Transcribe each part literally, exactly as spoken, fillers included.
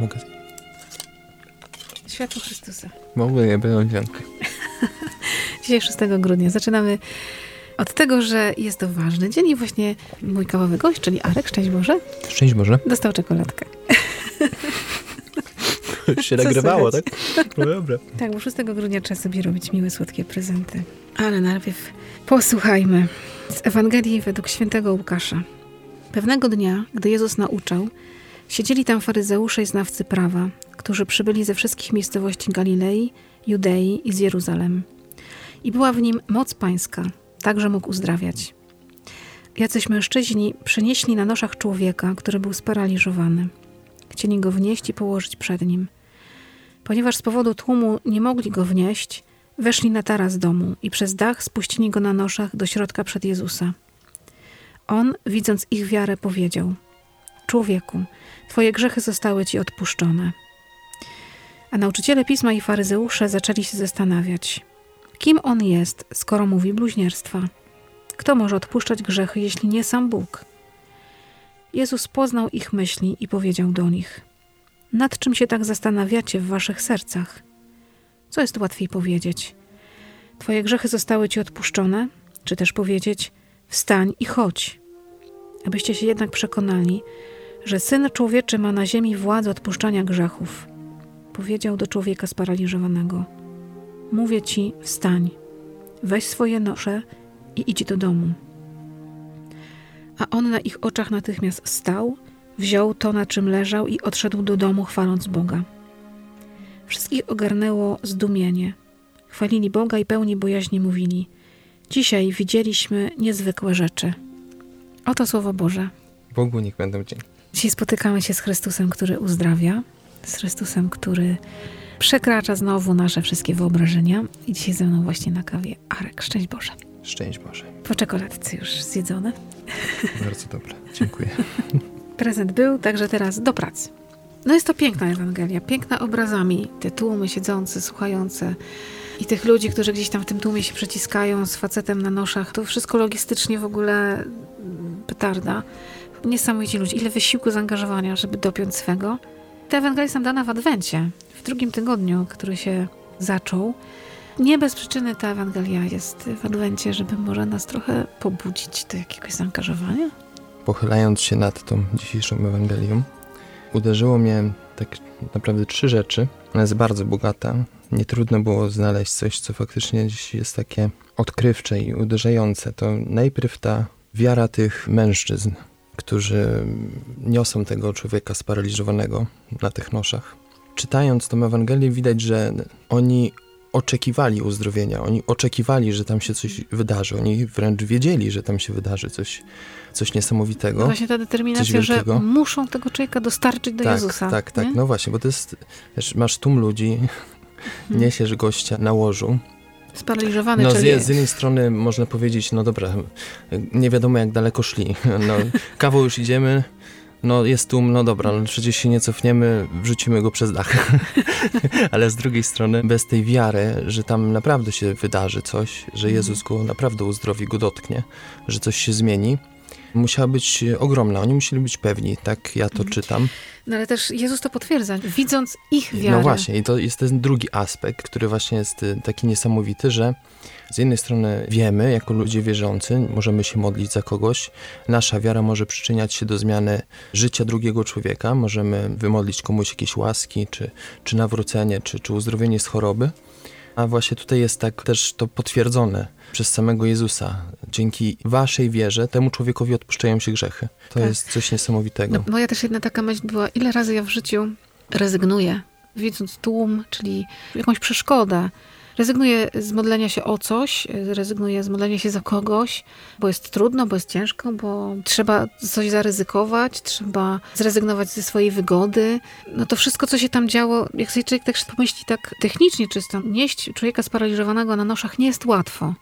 Mogę? Światło Chrystusa. Mogę, ja będę dziękuję. Dzisiaj szóstego grudnia. Zaczynamy od tego, że jest to ważny dzień i właśnie mój kawowy gość, czyli Arek, szczęść Boże. Szczęść Boże. Dostał czekoladkę. Już się co nagrywało, słychać? Tak? No dobra. Tak, bo szóstego grudnia trzeba sobie robić miłe, słodkie prezenty. Ale najpierw posłuchajmy z Ewangelii według świętego Łukasza. Pewnego dnia, gdy Jezus nauczał, siedzieli tam faryzeusze i znawcy prawa, którzy przybyli ze wszystkich miejscowości Galilei, Judei i z Jeruzalem. I była w nim moc pańska, tak że mógł uzdrawiać. Jacyś mężczyźni przynieśli na noszach człowieka, który był sparaliżowany. Chcieli go wnieść i położyć przed nim. Ponieważ z powodu tłumu nie mogli go wnieść, weszli na taras domu i przez dach spuścili go na noszach do środka przed Jezusa. On, widząc ich wiarę, powiedział: Człowieku, twoje grzechy zostały ci odpuszczone. A nauczyciele pisma i faryzeusze zaczęli się zastanawiać, kim on jest, skoro mówi bluźnierstwa. Kto może odpuszczać grzechy, jeśli nie sam Bóg? Jezus poznał ich myśli i powiedział do nich: Nad czym się tak zastanawiacie w waszych sercach? Co jest łatwiej powiedzieć? Twoje grzechy zostały ci odpuszczone? Czy też powiedzieć: Wstań i chodź. Abyście się jednak przekonali, że Syn Człowieczy ma na ziemi władzę odpuszczania grzechów. Powiedział do człowieka sparaliżowanego: Mówię ci, wstań, weź swoje nosze i idź do domu. A on na ich oczach natychmiast wstał, wziął to, na czym leżał i odszedł do domu, chwaląc Boga. Wszystkich ogarnęło zdumienie. Chwalili Boga i pełni bojaźni mówili: Dzisiaj widzieliśmy niezwykłe rzeczy. Oto Słowo Boże. Bogu niech będą dzień. Dzisiaj spotykamy się z Chrystusem, który uzdrawia, z Chrystusem, który przekracza znowu nasze wszystkie wyobrażenia. I dzisiaj ze mną właśnie na kawie Arek. Szczęść Boże. Szczęść Boże. Po czekoladce już zjedzone. Bardzo dobre, dziękuję. Prezent był, także teraz do pracy. No jest to piękna Ewangelia, piękna obrazami. Te tłumy siedzące, słuchające i tych ludzi, którzy gdzieś tam w tym tłumie się przeciskają z facetem na noszach. To wszystko logistycznie w ogóle petarda. Niesamowici ludzie. Ile wysiłku, zaangażowania, żeby dopiąć swego. Ta Ewangelia jest nam dana w Adwencie, w drugim tygodniu, który się zaczął. Nie bez przyczyny ta Ewangelia jest w Adwencie, żeby może nas trochę pobudzić do jakiegoś zaangażowania. Pochylając się nad tą dzisiejszą Ewangelią, uderzyło mnie tak naprawdę trzy rzeczy. Ona jest bardzo bogata. Nie trudno było znaleźć coś, co faktycznie dziś jest takie odkrywcze i uderzające. To najpierw ta wiara tych mężczyzn, którzy niosą tego człowieka sparaliżowanego na tych noszach. Czytając tą Ewangelię widać, że oni oczekiwali uzdrowienia, oni oczekiwali, że tam się coś wydarzy, oni wręcz wiedzieli, że tam się wydarzy coś, coś niesamowitego. No właśnie ta determinacja, że muszą tego człowieka dostarczyć do tak, Jezusa. Tak, tak, nie? No właśnie, bo to jest, wiesz, masz tłum ludzi, hmm. niesiesz gościa na łożu. Sparaliżowany, no, czyli... Z, z jednej strony można powiedzieć, no dobra, nie wiadomo jak daleko szli, no, kawał już idziemy, no jest tłum, no dobra, no przecież się nie cofniemy, wrzucimy go przez dach. Ale z drugiej strony bez tej wiary, że tam naprawdę się wydarzy coś, że Jezus go naprawdę uzdrowi, go dotknie, że coś się zmieni, musiała być ogromna. Oni musieli być pewni, tak ja to czytam. No ale też Jezus to potwierdza, widząc ich wiarę. No właśnie, i to jest ten drugi aspekt, który właśnie jest taki niesamowity, że z jednej strony wiemy, jako ludzie wierzący, możemy się modlić za kogoś, nasza wiara może przyczyniać się do zmiany życia drugiego człowieka, możemy wymodlić komuś jakieś łaski, czy, czy nawrócenie, czy, czy uzdrowienie z choroby. A właśnie tutaj jest tak też to potwierdzone przez samego Jezusa. Dzięki waszej wierze temu człowiekowi odpuszczają się grzechy. To tak. Jest coś niesamowitego. No, moja też jedna taka myśl była, ile razy ja w życiu rezygnuję, widząc tłum, czyli jakąś przeszkodę. Rezygnuję z modlenia się o coś, rezygnuję z modlenia się za kogoś, bo jest trudno, bo jest ciężko, bo trzeba coś zaryzykować, trzeba zrezygnować ze swojej wygody. No to wszystko, co się tam działo, jak sobie człowiek tak pomyśli tak technicznie czysto, nieść człowieka sparaliżowanego na noszach nie jest łatwo.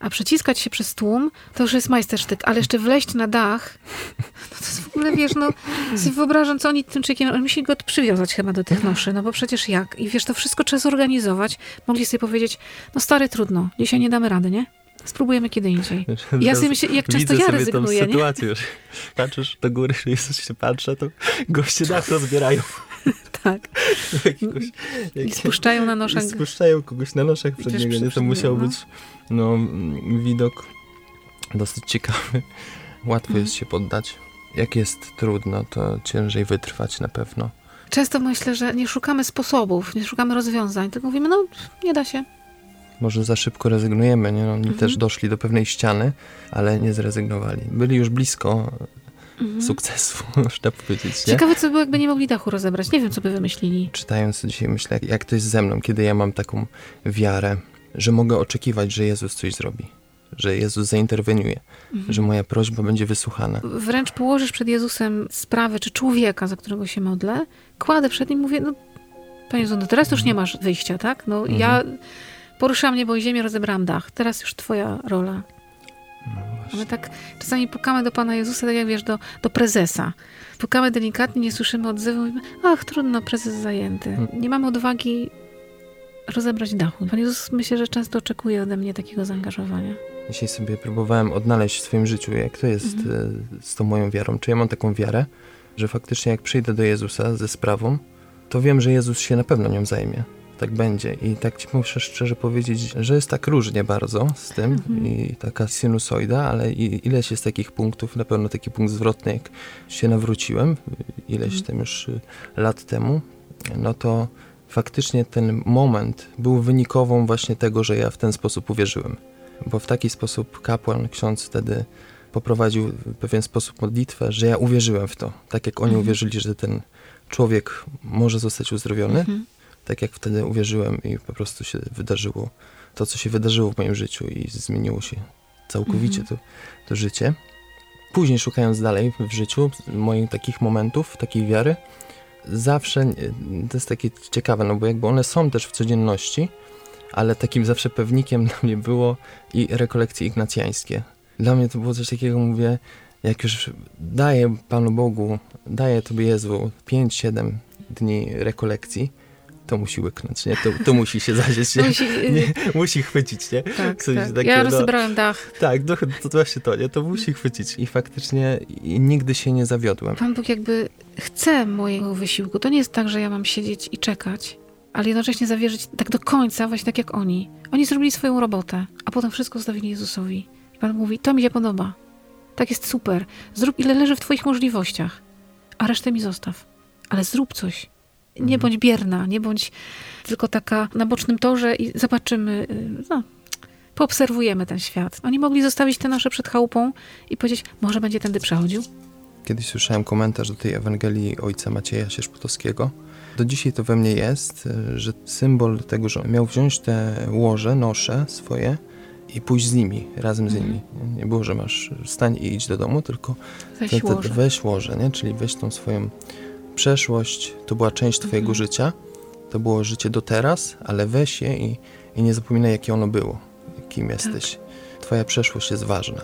A przeciskać się przez tłum, to już jest majstersztyk, ale jeszcze wleść na dach, no to jest w ogóle, wiesz, no sobie wyobrażam, co oni tym człowiekiem, oni musieli go przywiązać chyba do tych noszy, no bo przecież jak? I wiesz, to wszystko trzeba zorganizować. Mogli sobie powiedzieć, no stary, trudno, dzisiaj nie damy rady, nie? Spróbujemy kiedy indziej. I ja sobie myślę, jak często ja rezygnuję, widzę sobie tą sytuację, nie? Patrzysz do góry, że Jezus się patrzy, to goście dach rozbierają. Tak. Jakiegoś, jak I spuszczają na noszach. Spuszczają kogoś na noszach przed niego. Nie? To musiał no. być no, widok dosyć ciekawy. Łatwo mhm. jest się poddać. Jak jest trudno, to ciężej wytrwać na pewno. Często myślę, że nie szukamy sposobów, nie szukamy rozwiązań, tylko mówimy, no nie da się. Może za szybko rezygnujemy, nie? No, oni mhm. też doszli do pewnej ściany, ale nie zrezygnowali. Byli już blisko mhm. sukcesu, można powiedzieć. Ciekawe, nie? Co by było, jakby nie mogli dachu rozebrać. Nie wiem, co by wymyślili. Czytając dzisiaj myślę, jak to jest ze mną, kiedy ja mam taką wiarę, że mogę oczekiwać, że Jezus coś zrobi. Że Jezus zainterweniuje, mhm. że moja prośba będzie wysłuchana. Wręcz położysz przed Jezusem sprawę, czy człowieka, za którego się modlę, kładę przed nim, mówię, no Panie Jezu, no teraz już nie masz wyjścia, tak? No mhm. ja poruszyłam niebo i ziemię, rozebrałam dach. Teraz już twoja rola. No właśnie. My tak czasami pukamy do Pana Jezusa, tak jak wiesz, do, do prezesa. Pukamy delikatnie, nie słyszymy odzywu, mówimy, ach, trudno, prezes zajęty. Mhm. Nie mamy odwagi rozebrać dachu. Pan Jezus, myślę, że często oczekuje ode mnie takiego zaangażowania. Dzisiaj sobie próbowałem odnaleźć w swoim życiu, jak to jest mhm. z tą moją wiarą. Czy ja mam taką wiarę, że faktycznie jak przyjdę do Jezusa ze sprawą, to wiem, że Jezus się na pewno nią zajmie. Tak będzie. I tak ci muszę szczerze powiedzieć, że jest tak różnie bardzo z tym mhm. i taka sinusoida, ale i ileś jest takich punktów, na pewno taki punkt zwrotny, jak się nawróciłem, ileś mhm. tam już lat temu, no to faktycznie ten moment był wynikową właśnie tego, że ja w ten sposób uwierzyłem. Bo w taki sposób kapłan, ksiądz wtedy poprowadził w pewien sposób modlitwę, że ja uwierzyłem w to. Tak jak oni mhm. uwierzyli, że ten człowiek może zostać uzdrowiony, mhm. tak jak wtedy uwierzyłem i po prostu się wydarzyło to, co się wydarzyło w moim życiu i zmieniło się całkowicie mhm. to, to życie. Później szukając dalej w życiu moich takich momentów, takiej wiary, zawsze, to jest takie ciekawe, no bo jakby one są też w codzienności, ale takim zawsze pewnikiem dla mnie było i rekolekcje ignacjańskie. Dla mnie to było coś takiego, mówię, jak już daję Panu Bogu, daję Tobie Jezu pięć siedem dni rekolekcji, to musi łyknąć, nie? To, to musi się zazieć, nie? Musi, nie? musi chwycić, nie? Tak, coś tak. Takie, ja rozebrałem no, dach. Tak, no, to właśnie to, nie? To musi chwycić. I faktycznie i nigdy się nie zawiodłem. Pan Bóg jakby chce mojego wysiłku. To nie jest tak, że ja mam siedzieć i czekać, ale jednocześnie zawierzyć tak do końca, właśnie tak jak oni. Oni zrobili swoją robotę, a potem wszystko zostawili Jezusowi. Pan mówi, to mi się podoba. Tak jest super. Zrób ile leży w twoich możliwościach, a resztę mi zostaw. Ale zrób coś. Nie bądź bierna, nie bądź tylko taka na bocznym torze i zobaczymy, no, poobserwujemy ten świat. Oni mogli zostawić te nasze przed chałupą i powiedzieć, może będzie tędy przechodził. Kiedyś słyszałem komentarz do tej Ewangelii ojca Macieja Sierzputowskiego. Do dzisiaj to we mnie jest, że symbol tego, że miał wziąć te łoże, nosze swoje i pójść z nimi, razem z nimi. Nie było, że masz wstań i idź do domu, tylko weź te, te, łoże, weź łoże nie? Czyli weź tą swoją przeszłość, to była część twojego mhm. życia, to było życie do teraz, ale weź je i, i nie zapominaj, jakie ono było, kim jesteś. Tak. Twoja przeszłość jest ważna.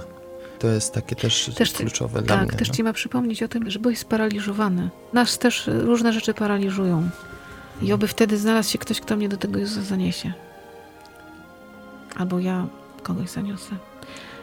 To jest takie też, też kluczowe ci, dla tak, mnie. Tak, też no. ci ma przypomnieć o tym, że byłeś sparaliżowany. Nas też różne rzeczy paraliżują. I oby wtedy znalazł się ktoś, kto mnie do tego Jezusa zaniesie. Albo ja kogoś zaniosę.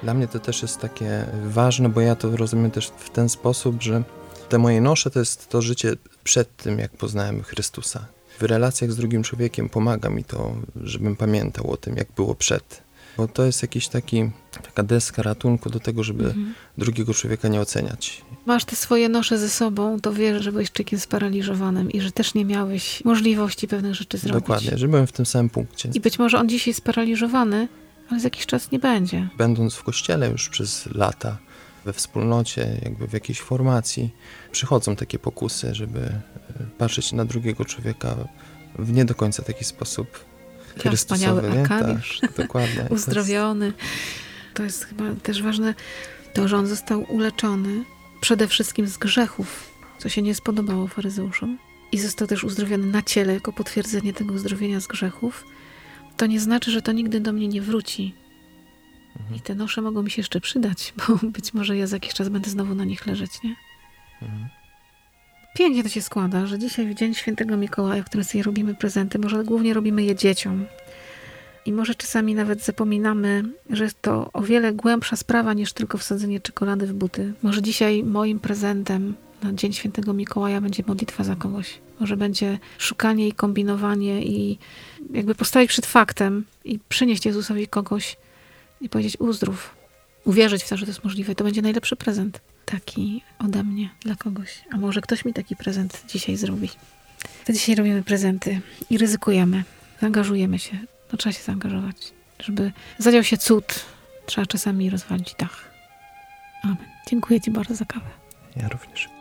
Dla mnie to też jest takie ważne, bo ja to rozumiem też w ten sposób, że te moje nosze to jest to życie przed tym, jak poznałem Chrystusa. W relacjach z drugim człowiekiem pomaga mi to, żebym pamiętał o tym, jak było przed. Bo to jest jakiś taki, taka deska ratunku do tego, żeby mhm. drugiego człowieka nie oceniać. Masz te swoje nosze ze sobą, to wiesz, że byłeś człowiekiem sparaliżowanym i że też nie miałeś możliwości pewnych rzeczy zrobić. Dokładnie, że byłem w tym samym punkcie. I być może on dzisiaj jest sparaliżowany, ale za jakiś czas nie będzie. Będąc w kościele już przez lata, we wspólnocie, jakby w jakiejś formacji, przychodzą takie pokusy, żeby patrzeć na drugiego człowieka w nie do końca taki sposób chrystusowy. Ja, wspaniały Arkadiusz, tak, dokładnie. uzdrowiony. To jest chyba też ważne, to, że on został uleczony przede wszystkim z grzechów, co się nie spodobało faryzeuszom. I został też uzdrowiony na ciele, jako potwierdzenie tego uzdrowienia z grzechów. To nie znaczy, że to nigdy do mnie nie wróci. I te nosze mogą mi się jeszcze przydać, bo być może ja za jakiś czas będę znowu na nich leżeć, nie? Mhm. Pięknie to się składa, że dzisiaj w Dzień Świętego Mikołaja, w którym sobie robimy prezenty, może głównie robimy je dzieciom. I może czasami nawet zapominamy, że jest to o wiele głębsza sprawa niż tylko wsadzenie czekolady w buty. Może dzisiaj moim prezentem na Dzień Świętego Mikołaja będzie modlitwa za kogoś. Może będzie szukanie i kombinowanie i jakby postawić przed faktem i przynieść Jezusowi kogoś i powiedzieć: uzdrów. Uwierzyć w to, że to jest możliwe. To będzie najlepszy prezent taki ode mnie dla kogoś. A może ktoś mi taki prezent dzisiaj zrobi. To dzisiaj robimy prezenty i ryzykujemy. Zaangażujemy się. No, trzeba się zaangażować. Żeby zadział się cud, trzeba czasami rozwalić dach. Amen. Dziękuję Ci bardzo za kawę. Ja również.